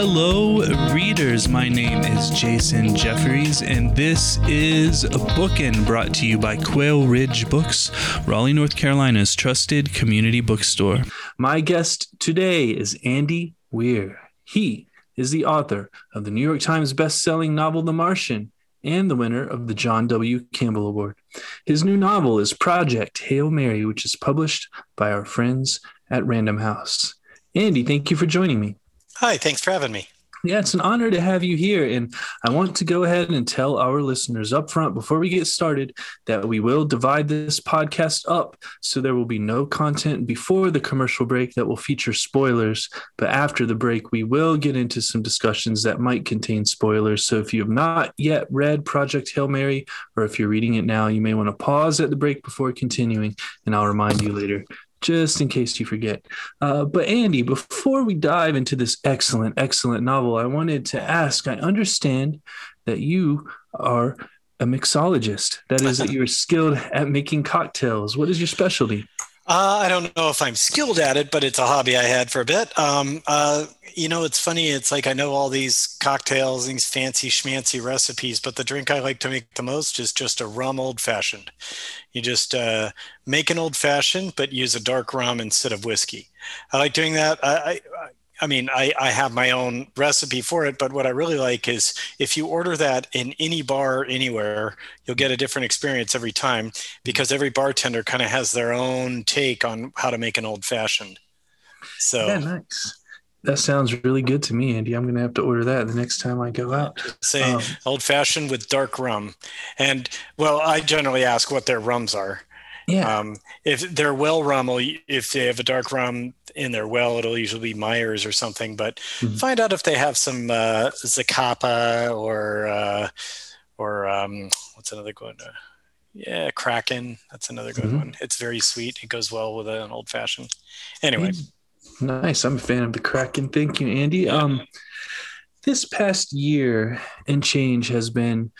Hello, readers. My name is Jason Jeffries, and this is a Bookin' brought to you by Quail Ridge Books, Raleigh, North Carolina's trusted community bookstore. My guest today is Andy Weir. He is the author of the New York Times best-selling novel The Martian and the winner of the John W. Campbell Award. His new novel is Project Hail Mary, which is published by our friends at Random House. Andy, thank you for joining me. Hi, thanks for having me. Yeah, it's an honor to have you here. And I want to go ahead and tell our listeners up front before we get started that we will divide this podcast up so there will be no content before the commercial break that will feature spoilers. But after the break, we will get into some discussions that might contain spoilers. So if you have not yet read Project Hail Mary, or if you're reading it now, you may want to pause at the break before continuing, and I'll remind you later, just in case you forget. But Andy, before we dive into this excellent novel, I wanted to ask, I understand that you are a mixologist. That is, that you're skilled at making cocktails. What is your specialty? I don't know if I'm skilled at it, but it's a hobby I had for a bit. You know, it's funny. It's like I know all these cocktails, these fancy schmancy recipes, but the drink I like to make the most is just a rum old-fashioned. You just make an old-fashioned, but use a dark rum instead of whiskey. I like doing that. I mean, I have my own recipe for it, but what I really like is if you order that in any bar anywhere, you'll get a different experience every time because every bartender kind of has their own take on how to make an old-fashioned. So yeah, nice. That sounds really good to me, Andy. I'm going to have to order that the next time I go out. Say old-fashioned with dark rum. And, well, I generally ask what their rums are. Yeah. If they're well rum, if they have a dark rum in their well, it'll usually be Myers or something. But find out if they have some Zacapa or what's another good one? Yeah, Kraken. That's another good one. It's very sweet. It goes well with an old fashioned. Anyway. Nice. I'm a fan of the Kraken. Thank you, Andy. Yeah. This past year and change has been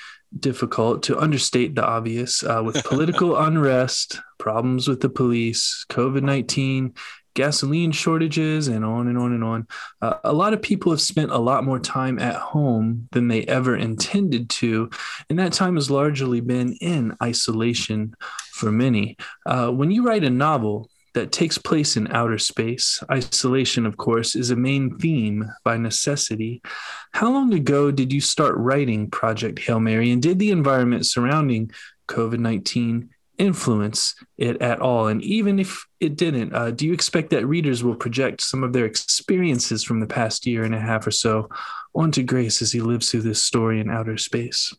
difficult, to understate the obvious, with political unrest, problems with the police, COVID-19, gasoline shortages, and on and on and on. A lot of people have spent a lot more time at home than they ever intended to, and that time has largely been in isolation for many. When you write a novel that takes place in outer space, isolation, of course, is a main theme by necessity. How long ago did you start writing Project Hail Mary, and did the environment surrounding COVID-19 influence it at all? And even if it didn't, do you expect that readers will project some of their experiences from the past year and a half or so onto Grace as he lives through this story in outer space?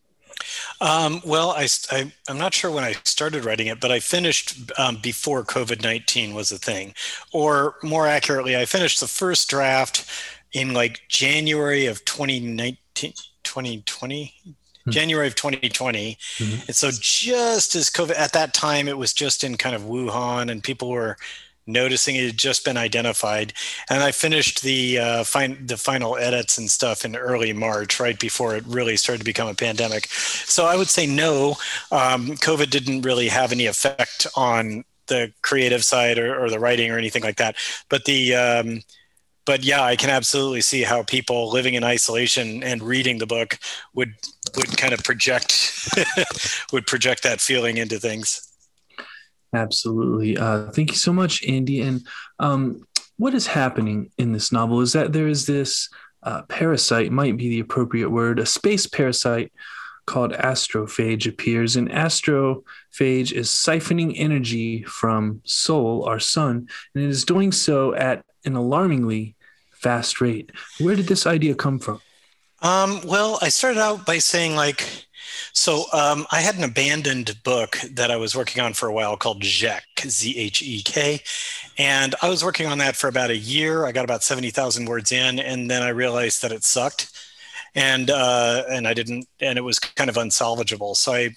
Well, I'm not sure when I started writing it, but I finished before COVID-19 was a thing. Or more accurately, I finished the first draft in like January of 2020. January of 2020. And so just as COVID, at that time, it was just in kind of Wuhan and people were noticing it had just been identified. And I finished the final edits and stuff in early March, right before it really started to become a pandemic. So I would say no, COVID didn't really have any effect on the creative side or the writing or anything like that. But but yeah, I can absolutely see how people living in isolation and reading the book would kind of project project that feeling into things. Absolutely. Thank you so much, Andy. And what is happening in this novel is that there is this parasite, might be the appropriate word, a space parasite called astrophage appears. And astrophage is siphoning energy from Sol, our sun, and it is doing so at an alarmingly fast rate. Where did this idea come from? Well, I started out by saying So I had an abandoned book that I was working on for a while called Zhek, Z-H-E-K. And I was working on that for about a year. I got about 70,000 words in, and then I realized that it sucked. And it was kind of unsalvageable. So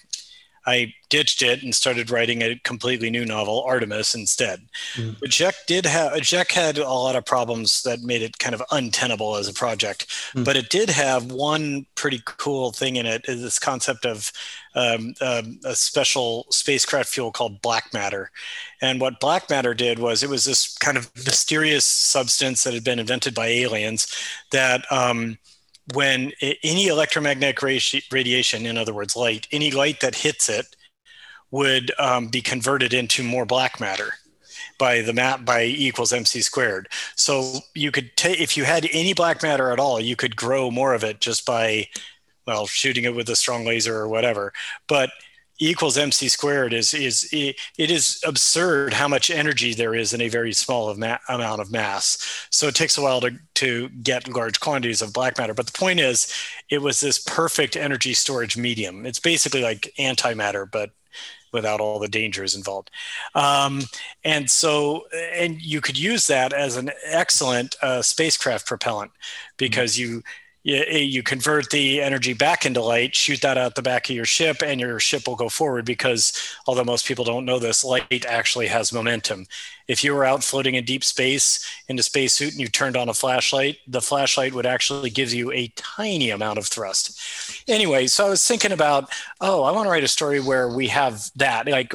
I ditched it and started writing a completely new novel, Artemis, instead. Mm. But Zhek had a lot of problems that made it kind of untenable as a project, but it did have one pretty cool thing in it, is this concept of a special spacecraft fuel called black matter. And what black matter did was, it was this kind of mysterious substance that had been invented by aliens that when any electromagnetic radiation, in other words, light, any light that hits it would be converted into more black matter by the map by E equals MC squared. So you could if you had any black matter at all, you could grow more of it just by, well, shooting it with a strong laser or whatever. But E equals MC squared is absurd how much energy there is in a very small amount of mass. So it takes a while to get large quantities of black matter. But the point is, it was this perfect energy storage medium. It's basically like antimatter, but without all the dangers involved. And you could use that as an excellent spacecraft propellant, because you convert the energy back into light, shoot that out the back of your ship, and your ship will go forward, because, although most people don't know this, light actually has momentum. If you were out floating in deep space in a spacesuit and you turned on a flashlight, the flashlight would actually give you a tiny amount of thrust. Anyway, so I was thinking about, I want to write a story where we have that. Like,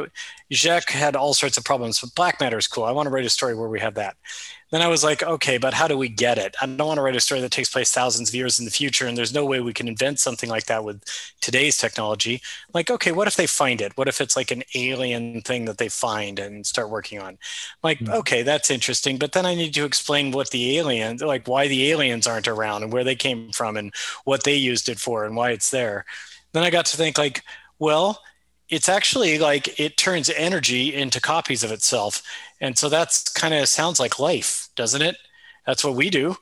Zhek had all sorts of problems, but black matter is cool. I want to write a story where we have that. Then I was like, okay, but how do we get it? I don't want to write a story that takes place thousands of years in the future, and there's no way we can invent something like that with today's technology. Like, okay, what if they find it? What if it's like an alien thing that they find and start working on? Like, okay, that's interesting, but then I need to explain what the aliens, like why the aliens aren't around and where they came from and what they used it for and why it's there. Then I got to think like, well, it's actually like it turns energy into copies of itself. And so that's kind of sounds like life, doesn't it? That's what we do.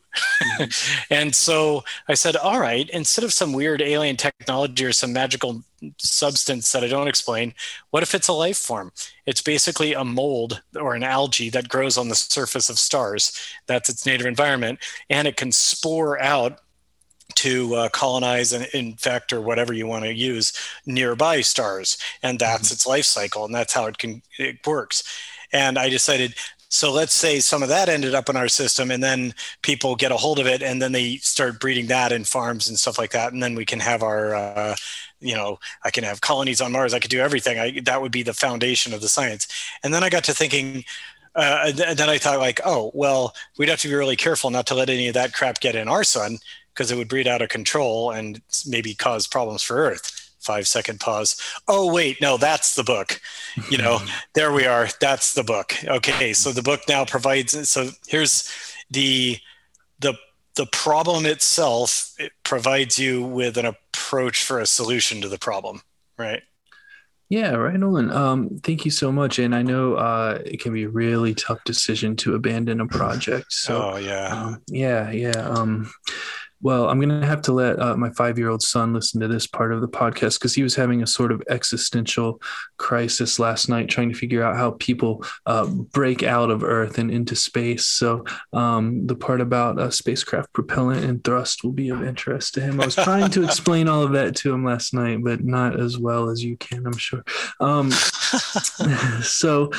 And so I said, all right, instead of some weird alien technology or some magical substance that I don't explain, what if it's a life form? It's basically a mold or an algae that grows on the surface of stars. That's its native environment. And it can spore out to colonize, and infect, or whatever you want to use, nearby stars. And that's its life cycle, and that's how it works. And I decided, so let's say some of that ended up in our system, and then people get a hold of it, and then they start breeding that in farms and stuff like that. And then we can have our, I can have colonies on Mars. I could do everything. That would be the foundation of the science. And then I got to thinking, then I thought like, oh, well, we'd have to be really careful not to let any of that crap get in our sun, because it would breed out of control and maybe cause problems for Earth. 5-second pause. Oh, wait, no, that's the book. You know, there we are. That's the book. Okay, so the book now provides, so here's the problem itself. It provides you with an approach for a solution to the problem, right? Yeah, right, Nolan. Thank you so much. And I know it can be a really tough decision to abandon a project. So, well, I'm going to have to let my 5-year-old son listen to this part of the podcast, because he was having a sort of existential crisis last night, trying to figure out how people break out of Earth and into space. So the part about spacecraft propellant and thrust will be of interest to him. I was trying to explain all of that to him last night, but not as well as you can, I'm sure. So,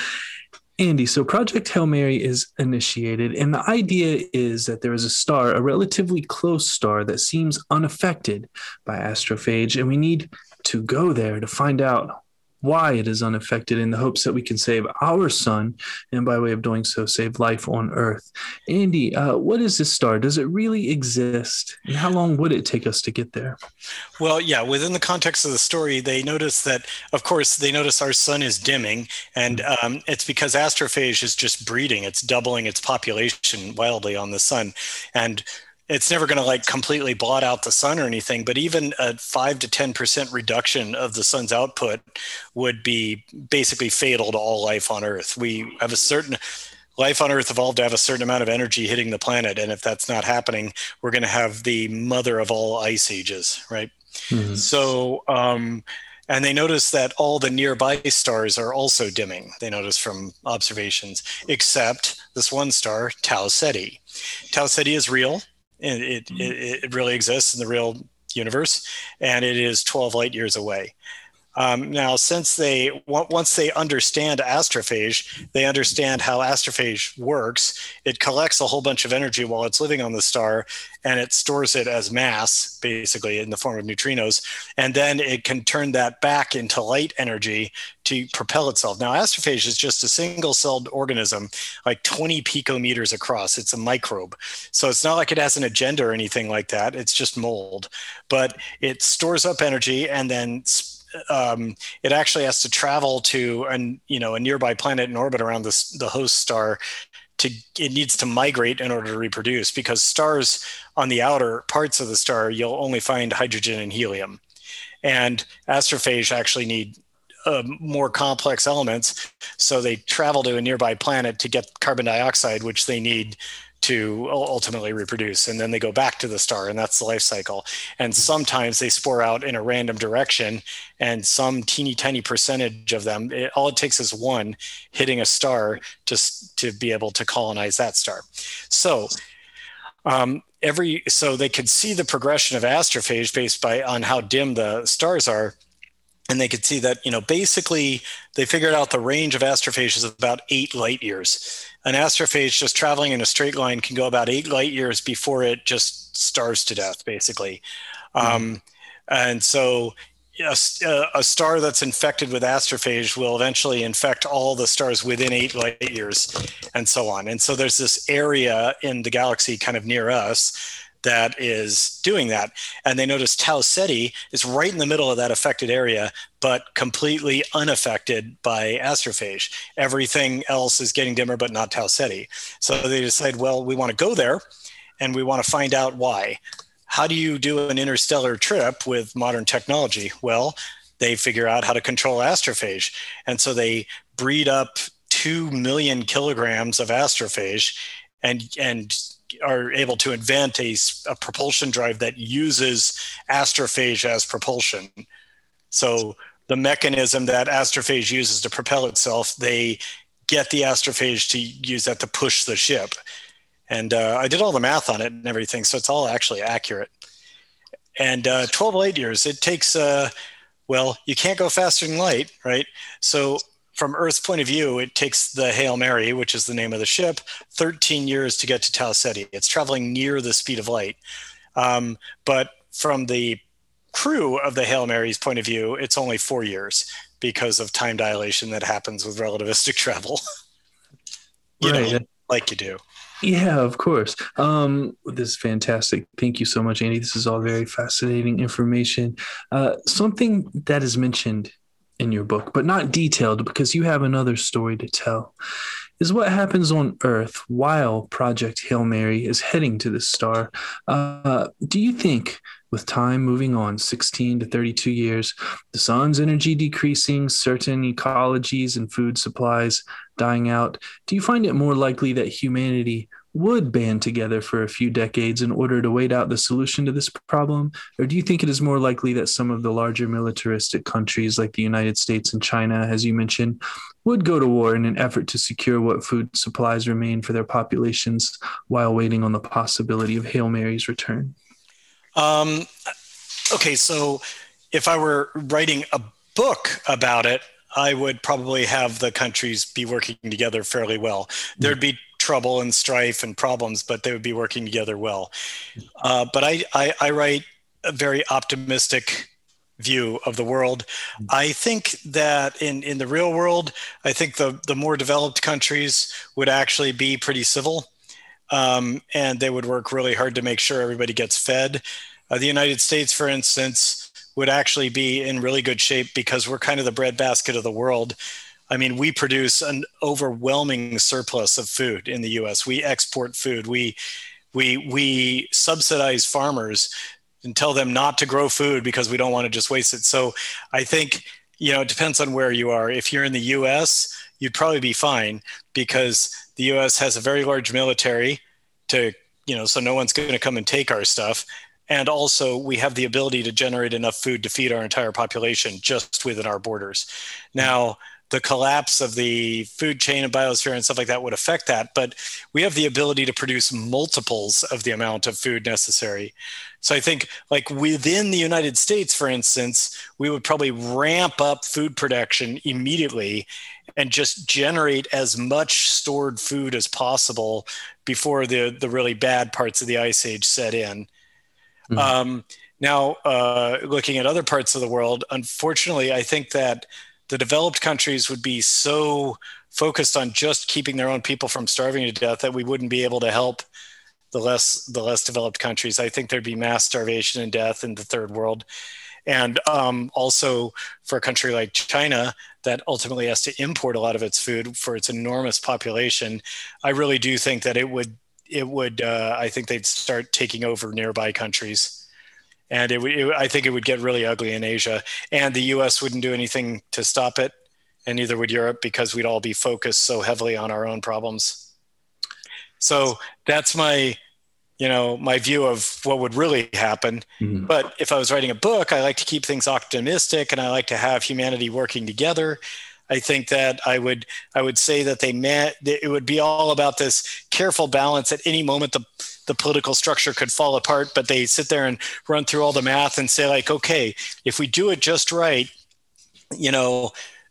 Andy, so Project Hail Mary is initiated, and the idea is that there is a star, a relatively close star, that seems unaffected by astrophage, and we need to go there to find out why it is unaffected, in the hopes that we can save our sun, and by way of doing so, save life on Earth. Andy, what is this star? Does it really exist? And how long would it take us to get there? Well, yeah, within the context of the story, they notice that, of course, our sun is dimming, and it's because astrophage is just breeding. It's doubling its population wildly on the sun, and it's never going to like completely blot out the sun or anything, but even a 5 to 10% reduction of the sun's output would be basically fatal to all life on Earth. Life on Earth evolved to have a certain amount of energy hitting the planet, and if that's not happening, we're going to have the mother of all ice ages, right? Mm-hmm. So, and they notice that all the nearby stars are also dimming, they notice from observations, except this one star, Tau Ceti. Tau Ceti is real. It really exists in the real universe, and it is 12 light years away. Now, since once they understand astrophage, they understand how astrophage works. It collects a whole bunch of energy while it's living on the star, and it stores it as mass, basically in the form of neutrinos, and then it can turn that back into light energy to propel itself. Now, astrophage is just a single-celled organism, like 20 picometers across. It's a microbe, so it's not like it has an agenda or anything like that. It's just mold, but it stores up energy and then it actually has to travel to a nearby planet and orbit around the host star. It needs to migrate in order to reproduce, because stars on the outer parts of the star, you'll only find hydrogen and helium. And astrophage actually need more complex elements, so they travel to a nearby planet to get carbon dioxide, which they need to ultimately reproduce, and then they go back to the star, and that's the life cycle. And sometimes they spore out in a random direction, and some teeny tiny percentage of them, all it takes is one hitting a star just to be able to colonize that star. So so they could see the progression of astrophage based on how dim the stars are. And they could see that, basically they figured out the range of astrophage is about 8 light years. An astrophage just traveling in a straight line can go about 8 light years before it just stars to death, basically. Mm-hmm. And so a star that's infected with astrophage will eventually infect all the stars within 8 light years and so on. And so there's this area in the galaxy kind of near us that is doing that. And they noticed Tau Ceti is right in the middle of that affected area, but completely unaffected by astrophage. Everything else is getting dimmer, but not Tau Ceti. So they decide, well, we want to go there and we want to find out why. How do you do an interstellar trip with modern technology? Well, they figure out how to control astrophage. And so they breed up 2 million kilograms of astrophage and are able to invent a propulsion drive that uses astrophage as propulsion. So the mechanism that astrophage uses to propel itself, they get the astrophage to use that to push the ship. And I did all the math on it and everything, so it's all actually accurate. And 12 light years, it takes, you can't go faster than light, right? So from Earth's point of view, it takes the Hail Mary, which is the name of the ship, 13 years to get to Tau Ceti. It's traveling near the speed of light. But from the crew of the Hail Mary's point of view, it's only 4 years because of time dilation that happens with relativistic travel. Like you do. Yeah, of course. This is fantastic. Thank you so much, Andy. This is all very fascinating information. Something that is mentioned in your book, but not detailed because you have another story to tell, is what happens on Earth while Project Hail Mary is heading to the star. Do you think, with time moving on 16 to 32 years, the sun's energy decreasing, certain ecologies and food supplies dying out, do you find it more likely that humanity would band together for a few decades in order to wait out the solution to this problem? Or do you think it is more likely that some of the larger militaristic countries like the United States and China, as you mentioned, would go to war in an effort to secure what food supplies remain for their populations while waiting on the possibility of Hail Mary's return? Okay, so if I were writing a book about it, I would probably have the countries be working together fairly well. There'd be trouble and strife and problems, but they would be working together well. But I write a very optimistic view of the world. I think that in the real world, I think the more developed countries would actually be pretty civil, and they would work really hard to make sure everybody gets fed. The United States, for instance, would actually be in really good shape because we're kind of the breadbasket of the world. I mean, we produce an overwhelming surplus of food in the U.S. We export food. We subsidize farmers and tell them not to grow food because we don't want to just waste it. So I think, it depends on where you are. If you're in the U.S., you'd probably be fine because the U.S. has a very large military so no one's going to come and take our stuff. And also, we have the ability to generate enough food to feed our entire population just within our borders. Now, the collapse of the food chain and biosphere and stuff like that would affect that. But we have the ability to produce multiples of the amount of food necessary. So I think, like, within the United States, for instance, we would probably ramp up food production immediately and just generate as much stored food as possible before the really bad parts of the Ice Age set in. Mm-hmm. Now, looking at other parts of the world, unfortunately, I think that the developed countries would be so focused on just keeping their own people from starving to death that we wouldn't be able to help the less developed countries. I think there'd be mass starvation and death in the third world. And also for a country like China that ultimately has to import a lot of its food for its enormous population, I really do think that it would I think they'd start taking over nearby countries. And I think it would get really ugly in Asia, and the U.S. wouldn't do anything to stop it, and neither would Europe, because we'd all be focused so heavily on our own problems. So that's my view of what would really happen. Mm-hmm. But if I was writing a book, I like to keep things optimistic, and I like to have humanity working together. I think that I would say that it would be all about this careful balance. At any moment, the political structure could fall apart, but they sit there and run through all the math and say, like, okay, if we do it just right,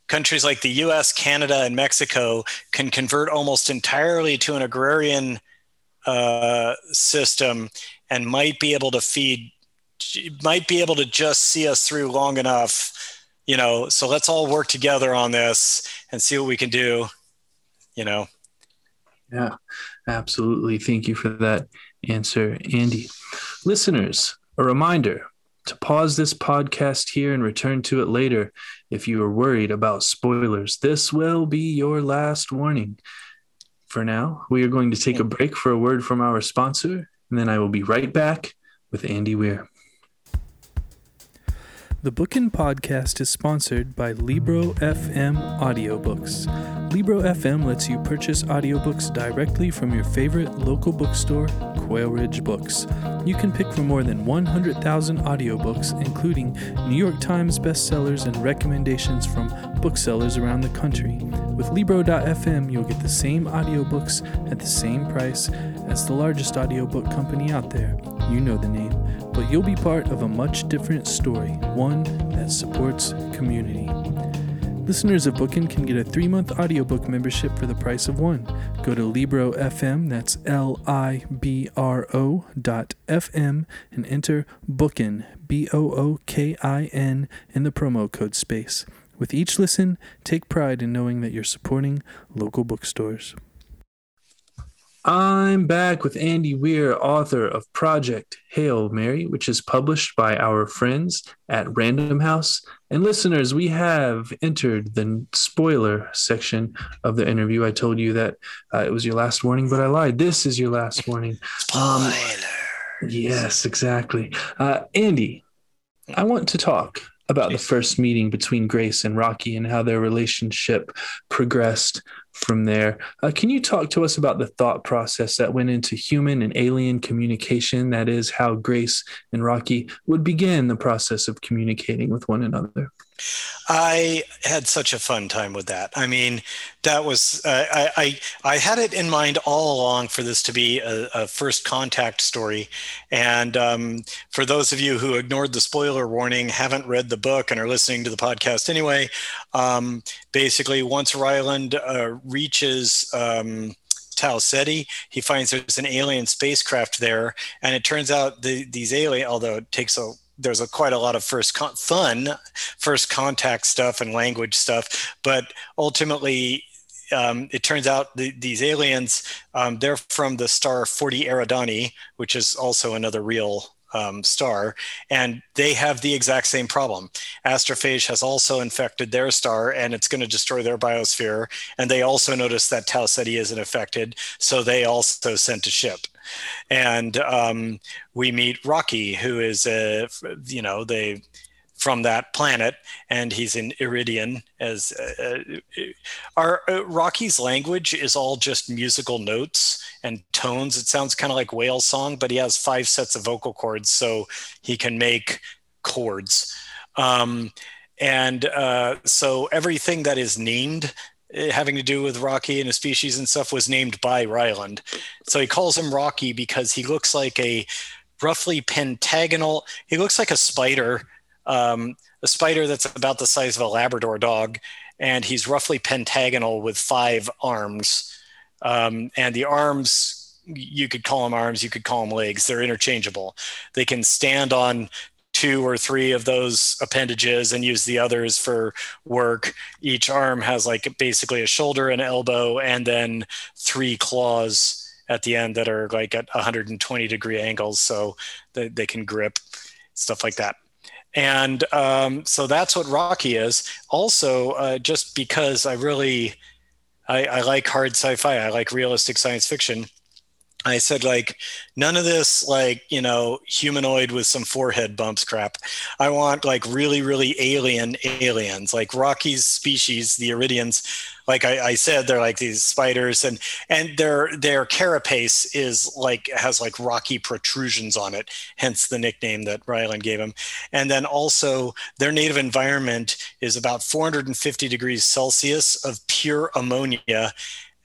countries like the U.S., Canada, and Mexico can convert almost entirely to an agrarian system and might be able to just see us through long enough. So let's all work together on this and see what we can do, Yeah, absolutely. Thank you for that answer, Andy. Listeners, a reminder to pause this podcast here and return to it later. If you are worried about spoilers, this will be your last warning. For now, we are going to take a break for a word from our sponsor, and then I will be right back with Andy Weir. The Bookin' Podcast is sponsored by Libro.fm audiobooks. Libro.fm lets you purchase audiobooks directly from your favorite local bookstore, Quail Ridge Books. You can pick from more than 100,000 audiobooks, including New York Times bestsellers and recommendations from booksellers around the country. With Libro.fm, you'll get the same audiobooks at the same price as the largest audiobook company out there. You know the name. But you'll be part of a much different story, one that supports community. Listeners of Bookin' can get a 3-month audiobook membership for the price of one. Go to Libro.fm, that's Libro.fm, and enter Bookin', Bookin, in the promo code space. With each listen, take pride in knowing that you're supporting local bookstores. I'm back with Andy Weir, author of Project Hail Mary, which is published by our friends at Random House. And listeners, we have entered the spoiler section of the interview. I told you that it was your last warning, but I lied. This is your last warning. Spoiler. Yes, exactly. Andy, I want to talk about the first meeting between Grace and Rocky and how their relationship progressed from there. Can you talk to us about the thought process that went into human and alien communication? That is, how Grace and Rocky would begin the process of communicating with one another. I had such a fun time with that. I mean, that was, I had it in mind all along for this to be a first contact story. And for those of you who ignored the spoiler warning, haven't read the book and are listening to the podcast anyway, basically once Ryland reaches Tau Ceti, he finds there's an alien spacecraft there. And it turns out these alien, although it takes there's quite a lot of first contact stuff and language stuff, but ultimately it turns out these aliens, they're from the star 40 Eridani, which is also another real star, and they have the exact same problem. Astrophage has also infected their star, and it's going to destroy their biosphere, and they also notice that Tau Ceti isn't affected, so they also sent a ship. And we meet Rocky, who is from that planet, and he's an Iridian. As our Rocky's language is all just musical notes and tones. It sounds kind of like whale song, but he has 5 sets of vocal cords, so he can make chords. And so everything that is named having to do with Rocky and his species and stuff was named by Ryland. So he calls him Rocky because he looks like a roughly pentagonal, he looks like a spider that's about the size of a Labrador dog, and he's roughly pentagonal with 5 arms. And the arms, you could call them arms, you could call them legs, they're interchangeable. They can stand on 2 or 3 of those appendages and use the others for work. Each arm has like basically a shoulder, an elbow, and then 3 claws at the end that are like at 120-degree angles, so they can grip, stuff like that. And so that's what Rocky is. Also, just because I like hard sci-fi, I like realistic science fiction, I said, like, none of this, like, you know, humanoid with some forehead bumps crap. I want, like, really, really alien aliens. Like, Rocky's species, the Iridians, like I said, they're like these spiders, and their carapace is like, has like rocky protrusions on it, hence the nickname that Ryland gave him. And then also their native environment is about 450 degrees Celsius of pure ammonia,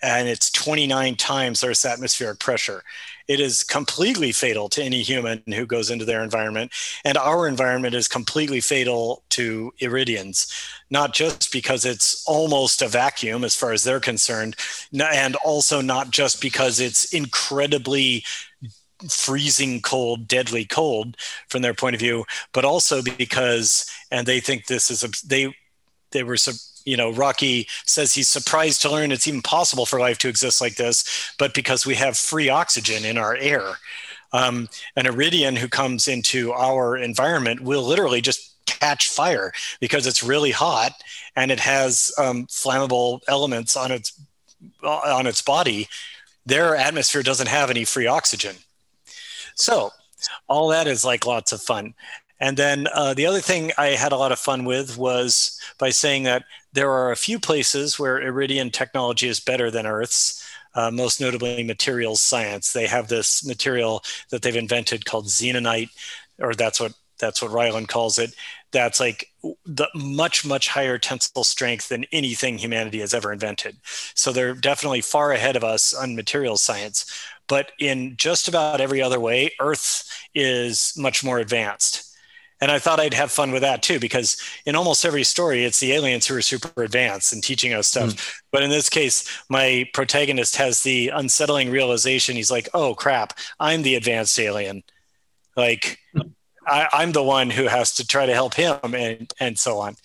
and it's 29 times Earth's atmospheric pressure. It is completely fatal to any human who goes into their environment. And our environment is completely fatal to Iridians, not just because it's almost a vacuum as far as they're concerned, and also not just because it's incredibly freezing cold, deadly cold from their point of view, but also because, and they think this is, you know, Rocky says he's surprised to learn it's even possible for life to exist like this, but because we have free oxygen in our air. An Iridian who comes into our environment will literally just catch fire because it's really hot and it has flammable elements on its body. Their atmosphere doesn't have any free oxygen. So all that is like lots of fun. And then the other thing I had a lot of fun with was by saying that there are a few places where Iridian technology is better than Earth's, most notably materials science. They have this material that they've invented called xenonite, or that's what Ryland calls it. That's like the much, much higher tensile strength than anything humanity has ever invented. So they're definitely far ahead of us on materials science. But in just about every other way, Earth is much more advanced. And I thought I'd have fun with that too, because in almost every story, it's the aliens who are super advanced and teaching us stuff. But in this case, my protagonist has the unsettling realization. He's like, oh crap, I'm the advanced alien. Like I'm the one who has to try to help him and so on.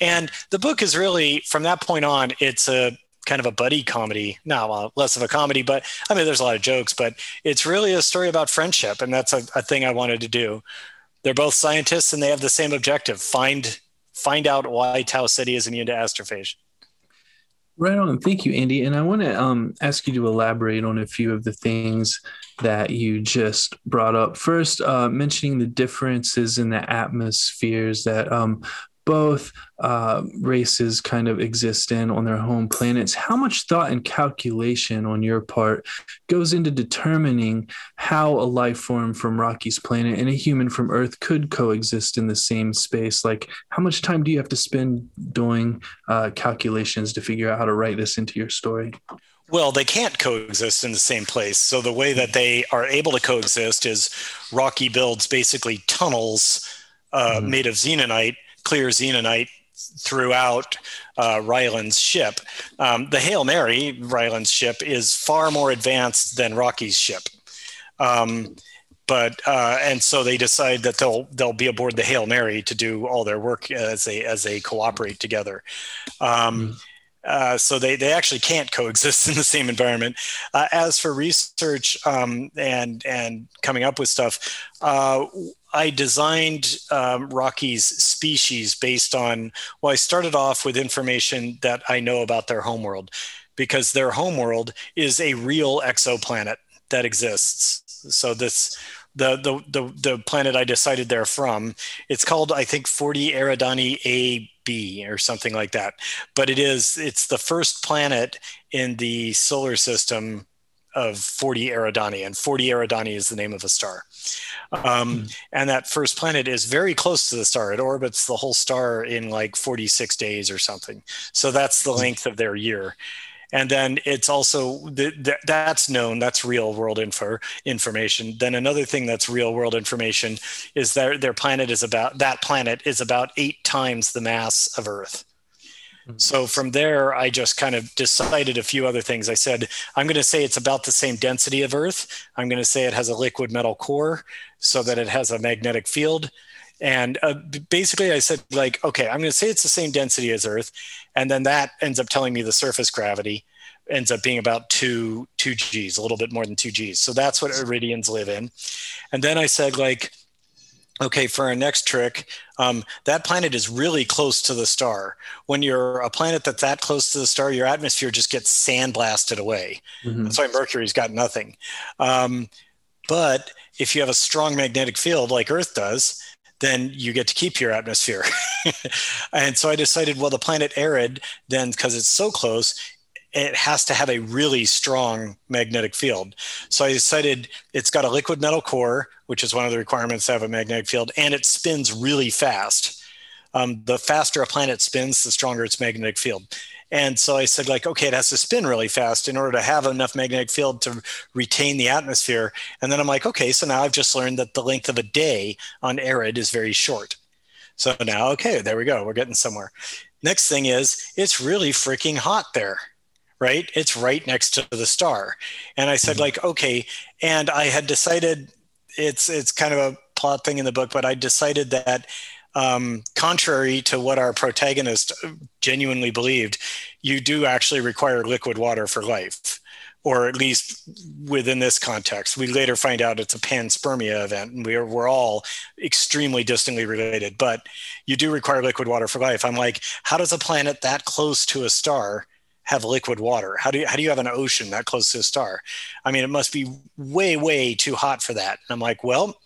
And the book is really, from that point on, it's a kind of a buddy comedy. Now, less of a comedy, but I mean, there's a lot of jokes, but it's really a story about friendship. And that's a thing I wanted to do. They're both scientists and they have the same objective. Find out why Tau Ceti is immune to astrophagia. Right on. Thank you, Andy. And I want to ask you to elaborate on a few of the things that you just brought up. First, mentioning the differences in the atmospheres that both races kind of exist in on their home planets. How much thought and calculation on your part goes into determining how a life form from Rocky's planet and a human from Earth could coexist in the same space? Like, how much time do you have to spend doing calculations to figure out how to write this into your story? Well, they can't coexist in the same place. So the way that they are able to coexist is Rocky builds basically tunnels made of xenonite, clear xenonite, throughout Ryland's ship. The Hail Mary, Ryland's ship, is far more advanced than Rocky's ship. And so they decide that they'll be aboard the Hail Mary to do all their work as they cooperate together. So they actually can't coexist in the same environment. As for research and coming up with stuff, I designed Rocky's species based on, well, I started off with information that I know about their homeworld, because their homeworld is a real exoplanet that exists. So this, the planet I decided they're from, it's called, I think, 40 Eridani AB or something like that. But it's the first planet in the solar system of 40 Eridani, and 40 Eridani is the name of a star. And that first planet is very close to the star. It orbits the whole star in like 46 days or something. So that's the length of their year. And then it's also, that's known, that's real world information. Then another thing that's real world information is that that planet is about 8 times the mass of Earth. So from there, I just kind of decided a few other things. I said, I'm going to say it's about the same density of Earth. I'm going to say it has a liquid metal core so that it has a magnetic field. And basically I said, like, okay, I'm going to say it's the same density as Earth. And then that ends up telling me the surface gravity ends up being about 2 Gs, a little bit more than 2 Gs. So that's what Iridians live in. And then I said, like, okay, for our next trick, that planet is really close to the star. When you're a planet that's that close to the star, your atmosphere just gets sandblasted away. Mm-hmm. That's why Mercury's got nothing. But if you have a strong magnetic field like Earth does, then you get to keep your atmosphere. And so I decided, well, the planet Arid, then, because it's so close, it has to have a really strong magnetic field. So I decided it's got a liquid metal core, which is one of the requirements to have a magnetic field, and it spins really fast. The faster a planet spins, the stronger its magnetic field. And so I said, like, okay, it has to spin really fast in order to have enough magnetic field to retain the atmosphere. And then I'm like, okay, so now I've just learned that the length of a day on Arid is very short. So now, okay, there we go. We're getting somewhere. Next thing is, it's really freaking hot there. Right? It's right next to the star. And I said, mm-hmm. like, okay. And I had decided, it's kind of a plot thing in the book, but I decided that contrary to what our protagonist genuinely believed, you do actually require liquid water for life, or at least within this context. We later find out it's a panspermia event, and we're all extremely distantly related, but you do require liquid water for life. I'm like, how does a planet that close to a star have liquid water? How do you have an ocean that close to a star? I mean, it must be way, way too hot for that. And I'm like, well,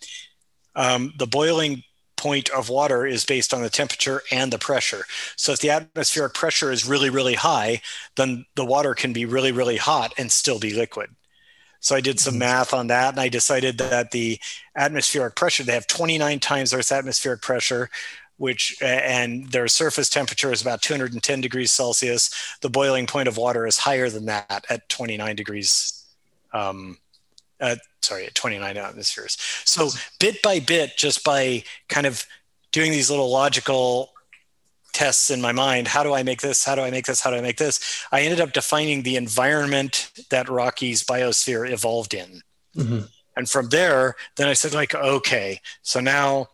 the boiling point of water is based on the temperature and the pressure. So if the atmospheric pressure is really, really high, then the water can be really, really hot and still be liquid. So I did some math on that, and I decided that the atmospheric pressure, they have 29 times Earth's atmospheric pressure, which, and their surface temperature is about 210 degrees Celsius. The boiling point of water is higher than that at 29 degrees, at 29 atmospheres. So bit by bit, just by kind of doing these little logical tests in my mind, how do I make this? I ended up defining the environment that Rocky's biosphere evolved in. Mm-hmm. And from there, then I said, like, okay, so now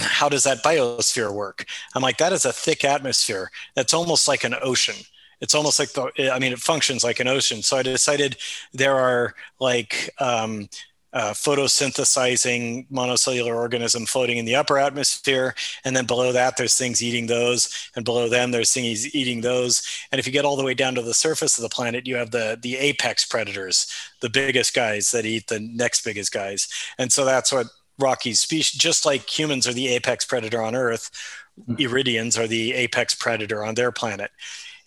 how does that biosphere work? I'm like, that is a thick atmosphere. That's almost like an ocean. It's almost like it functions like an ocean. So I decided there are like photosynthesizing monocellular organism floating in the upper atmosphere. And then below that, there's things eating those. And below them, there's things eating those. And if you get all the way down to the surface of the planet, you have the apex predators, the biggest guys that eat the next biggest guys. And so that's what Rocky's species, just like humans are the apex predator on Earth, Iridians are the apex predator on their planet.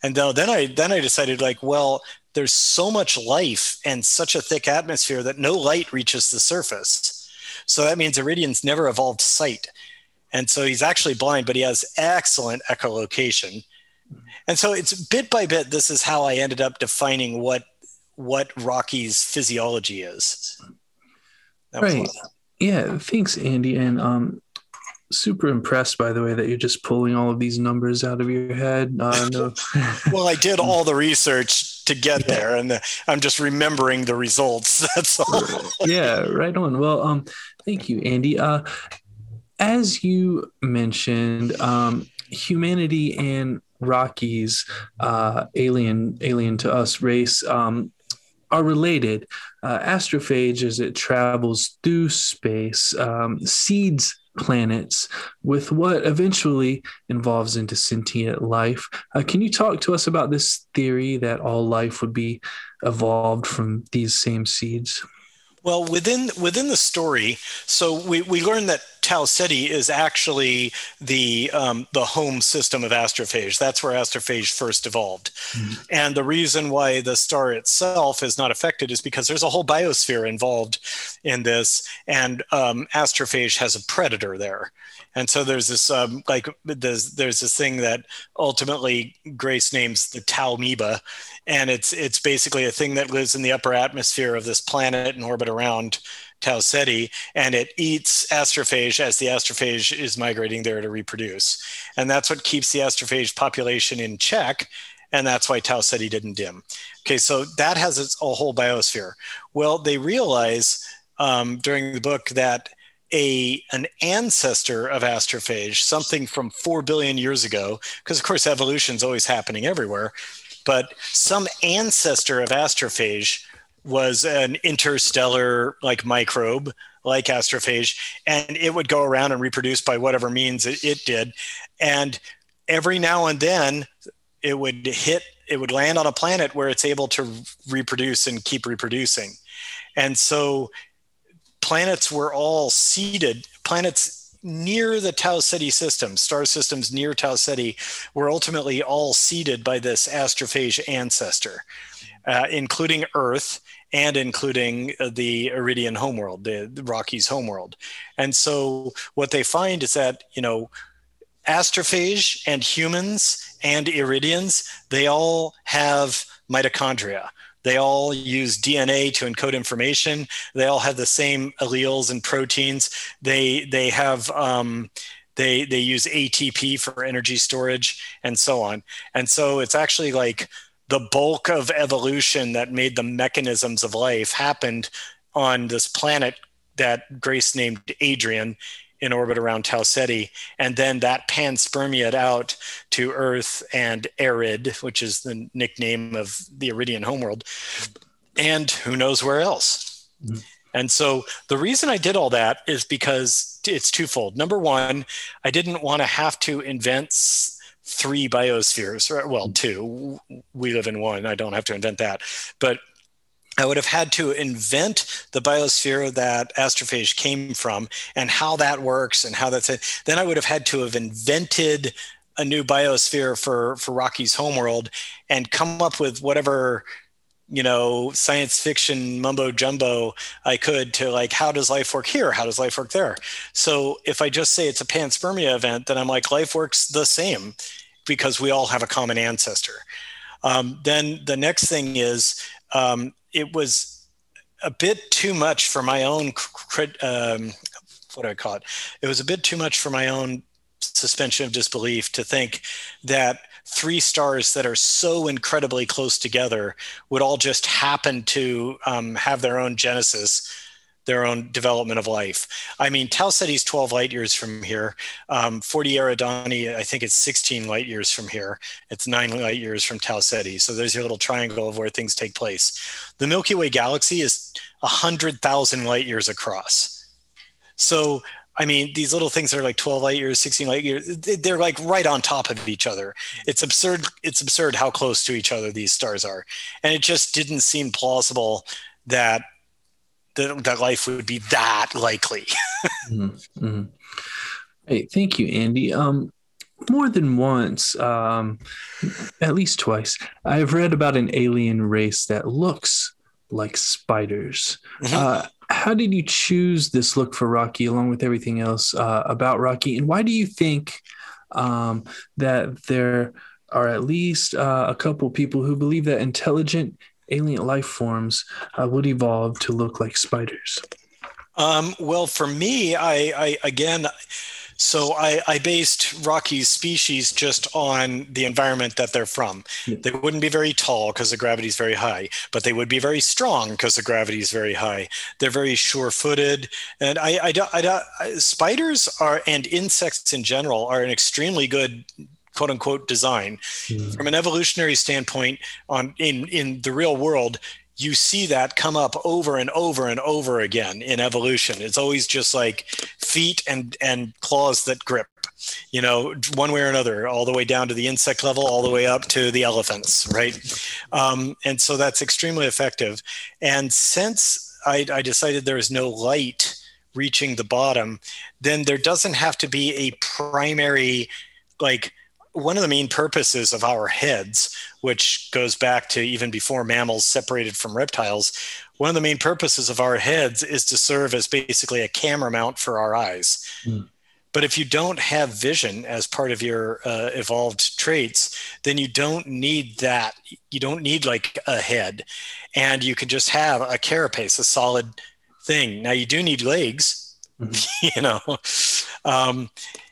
And then I decided, like, well, there's so much life and such a thick atmosphere that no light reaches the surface. So that means Iridians never evolved sight. And so he's actually blind, but he has excellent echolocation. And so it's bit by bit, this is how I ended up defining what Rocky's physiology is. That was right. Yeah, thanks, Andy. And super impressed, by the way, that you're just pulling all of these numbers out of your head. No. Well, I did all the research to get there, and I'm just remembering the results. That's all. Yeah, right on. Well, thank you, Andy. As you mentioned, humanity and Rocky's alien to us race are related. Astrophage, as it travels through space, seeds planets with what eventually evolves into sentient life. Can you talk to us about this theory that all life would be evolved from these same seeds? Well, within the story, so we learned that Tau Ceti is actually the home system of astrophage. That's where astrophage first evolved. Mm-hmm. And the reason why the star itself is not affected is because there's a whole biosphere involved in this, and astrophage has a predator there. And so there's this there's this thing that ultimately Grace names the Taumoeba, and it's basically a thing that lives in the upper atmosphere of this planet and orbit around Tau Ceti, and it eats astrophage as the astrophage is migrating there to reproduce. And that's what keeps the astrophage population in check, and that's why Tau Ceti didn't dim. Okay, so that has a whole biosphere. Well, they realize during the book that an ancestor of astrophage, something from 4 billion years ago, because of course evolution's always happening everywhere, but some ancestor of astrophage was an interstellar microbe like astrophage, and it would go around and reproduce by whatever means it did. And every now and then it would land on a planet where it's able to reproduce and keep reproducing. And so planets were all seeded. Planets near the Tau Ceti system, star systems near Tau Ceti, were ultimately all seeded by this astrophage ancestor, including Earth and including the Iridian homeworld, the Rockies homeworld. And so what they find is that, astrophage and humans and Iridians, they all have mitochondria. They all use DNA to encode information. They all have the same alleles and proteins. They have they use ATP for energy storage and so on. And so it's actually the bulk of evolution that made the mechanisms of life happened on this planet that Grace named Adrian, in orbit around Tau Ceti, and then that panspermia out to Earth and Arid, which is the nickname of the Iridian homeworld, and who knows where else. Mm-hmm. And so the reason I did all that is because it's twofold. Number one, I didn't want to have to invent 3 biospheres, or, well, 2. We live in one. I don't have to invent that. But I would have had to invent the biosphere that astrophage came from and how that works and how that's it. Then I would have had to have invented a new biosphere for Rocky's homeworld and come up with whatever, science fiction mumbo jumbo I could to how does life work here? How does life work there? So if I just say it's a panspermia event, then I'm life works the same because we all have a common ancestor. Then the next thing is, it was a bit too much for my own, It was a bit too much for my own suspension of disbelief to think that 3 stars that are so incredibly close together would all just happen to have their own genesis, their own development of life. I mean, Tau Ceti's 12 light years from here. 40 Eridani, I think it's 16 light years from here. It's 9 light years from Tau Ceti. So there's your little triangle of where things take place. The Milky Way galaxy is 100,000 light years across. So, I mean, these little things are 12 light years, 16 light years. They're right on top of each other. It's absurd. It's absurd how close to each other these stars are. And it just didn't seem plausible that life would be that likely. Mm-hmm. Hey, thank you, Andy. More than once, at least twice, I've read about an alien race that looks like spiders. Mm-hmm. How did you choose this look for Rocky along with everything else about Rocky? And why do you think that there are at least a couple people who believe that intelligent alien life forms would evolve to look like spiders? Well, for me, I based Rocky's species just on the environment that they're from. Yeah. They wouldn't be very tall because the gravity is very high, but they would be very strong because the gravity is very high. They're very sure-footed, and spiders are, and insects in general, are an extremely good quote-unquote design. Mm. From an evolutionary standpoint, in the real world, you see that come up over and over and over again in evolution. It's always just feet and claws that grip, one way or another, all the way down to the insect level, all the way up to the elephants, right? And so that's extremely effective. And since I decided there is no light reaching the bottom, then there doesn't have to be a primary, like one of the main purposes of our heads, which goes back to even before mammals separated from reptiles, one of the main purposes of our heads is to serve as basically a camera mount for our eyes. Mm. But if you don't have vision as part of your evolved traits, then you don't need that. You don't need like a head, and you can just have a carapace, a solid thing. Now you do need legs, you know.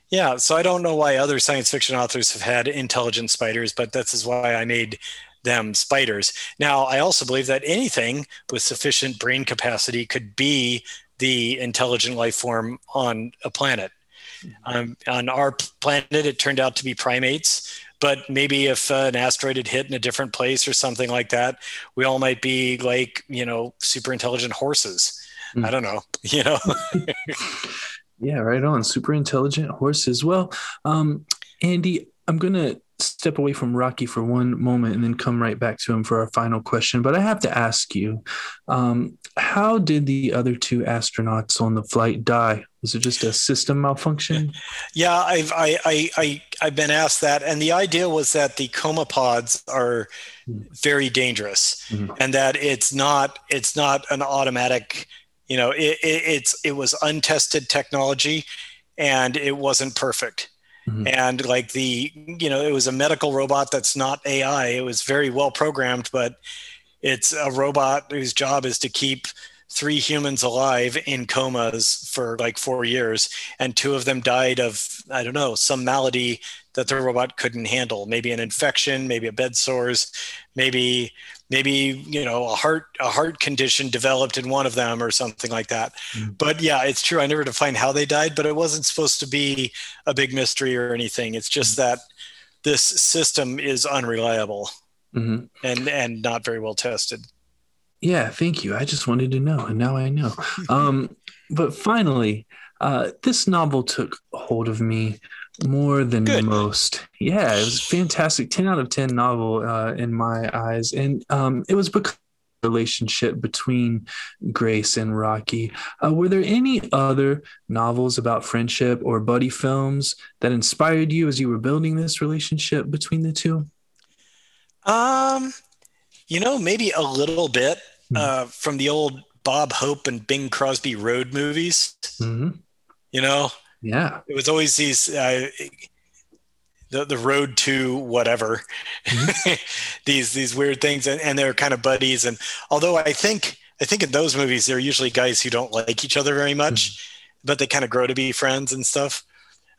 Yeah, so I don't know why other science fiction authors have had intelligent spiders, but this is why I made them spiders. Now, I also believe that anything with sufficient brain capacity could be the intelligent life form on a planet. On our planet, it turned out to be primates, but maybe if an asteroid had hit in a different place or something like that, we all might be like, you know, super intelligent horses. I don't know, you know? Yeah, right on. Super intelligent horses. Well, Andy, I'm going to step away from Rocky for one moment and then come right back to him for our final question. But I have to ask you, how did the other two astronauts on the flight die? Was it just a system malfunction? Yeah, I've been asked that. And the idea was that the copepods are very dangerous, and that it's not an automatic, you know, it was untested technology and it wasn't perfect. And like it was a medical robot that's not AI. It was very well programmed, but it's a robot whose job is to keep 3 humans alive in comas for like 4 years. And 2 of them died of, I don't know, some malady that the robot couldn't handle. Maybe an infection, maybe a bed sores, maybe, you know, a heart condition developed in one of them or something like that. But yeah, it's true. I never defined how they died, but it wasn't supposed to be a big mystery or anything. It's just that this system is unreliable and not very well tested. Yeah, thank you. I just wanted to know, and now I know. But finally, this novel took hold of me more than most. Yeah, it was fantastic. 10 out of 10 novel in my eyes. And it was because of the relationship between Grace and Rocky. Were there any other novels about friendship or buddy films that inspired you as you were building this relationship between the two? You know, maybe a little bit. From the old Bob Hope and Bing Crosby road movies, you know? Yeah. It was always these, the road to whatever, these weird things, and they're kind of buddies. And although I think in those movies, they're usually guys who don't like each other very much, but they kind of grow to be friends and stuff.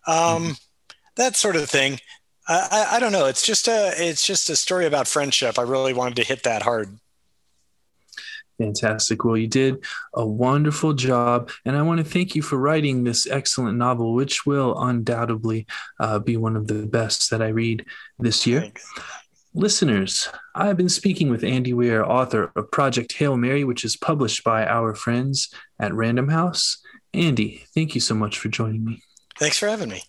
That sort of thing. I don't know. It's just a story about friendship. I really wanted to hit that hard. Fantastic. Well, you did a wonderful job, and I want to thank you for writing this excellent novel, which will undoubtedly be one of the best that I read this year. Thanks. Listeners, I've been speaking with Andy Weir, author of Project Hail Mary, which is published by our friends at Random House. Andy, thank you so much for joining me. Thanks for having me.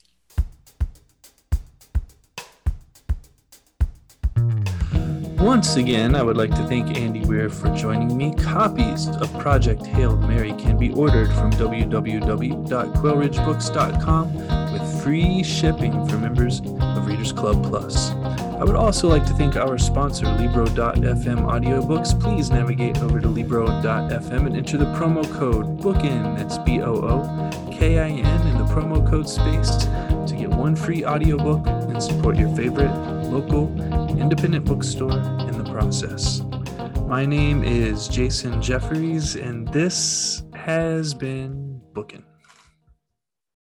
Once again, I would like to thank Andy Weir for joining me. Copies of Project Hail Mary can be ordered from www.quailridgebooks.com with free shipping for members of Readers Club Plus. I would also like to thank our sponsor, Libro.fm audiobooks. Please navigate over to Libro.fm and enter the promo code BOOKIN, that's BOOKIN, in the promo code space to get 1 free audiobook and support your favorite local independent bookstore in the process. My name is Jason Jeffries, and this has been Bookin'.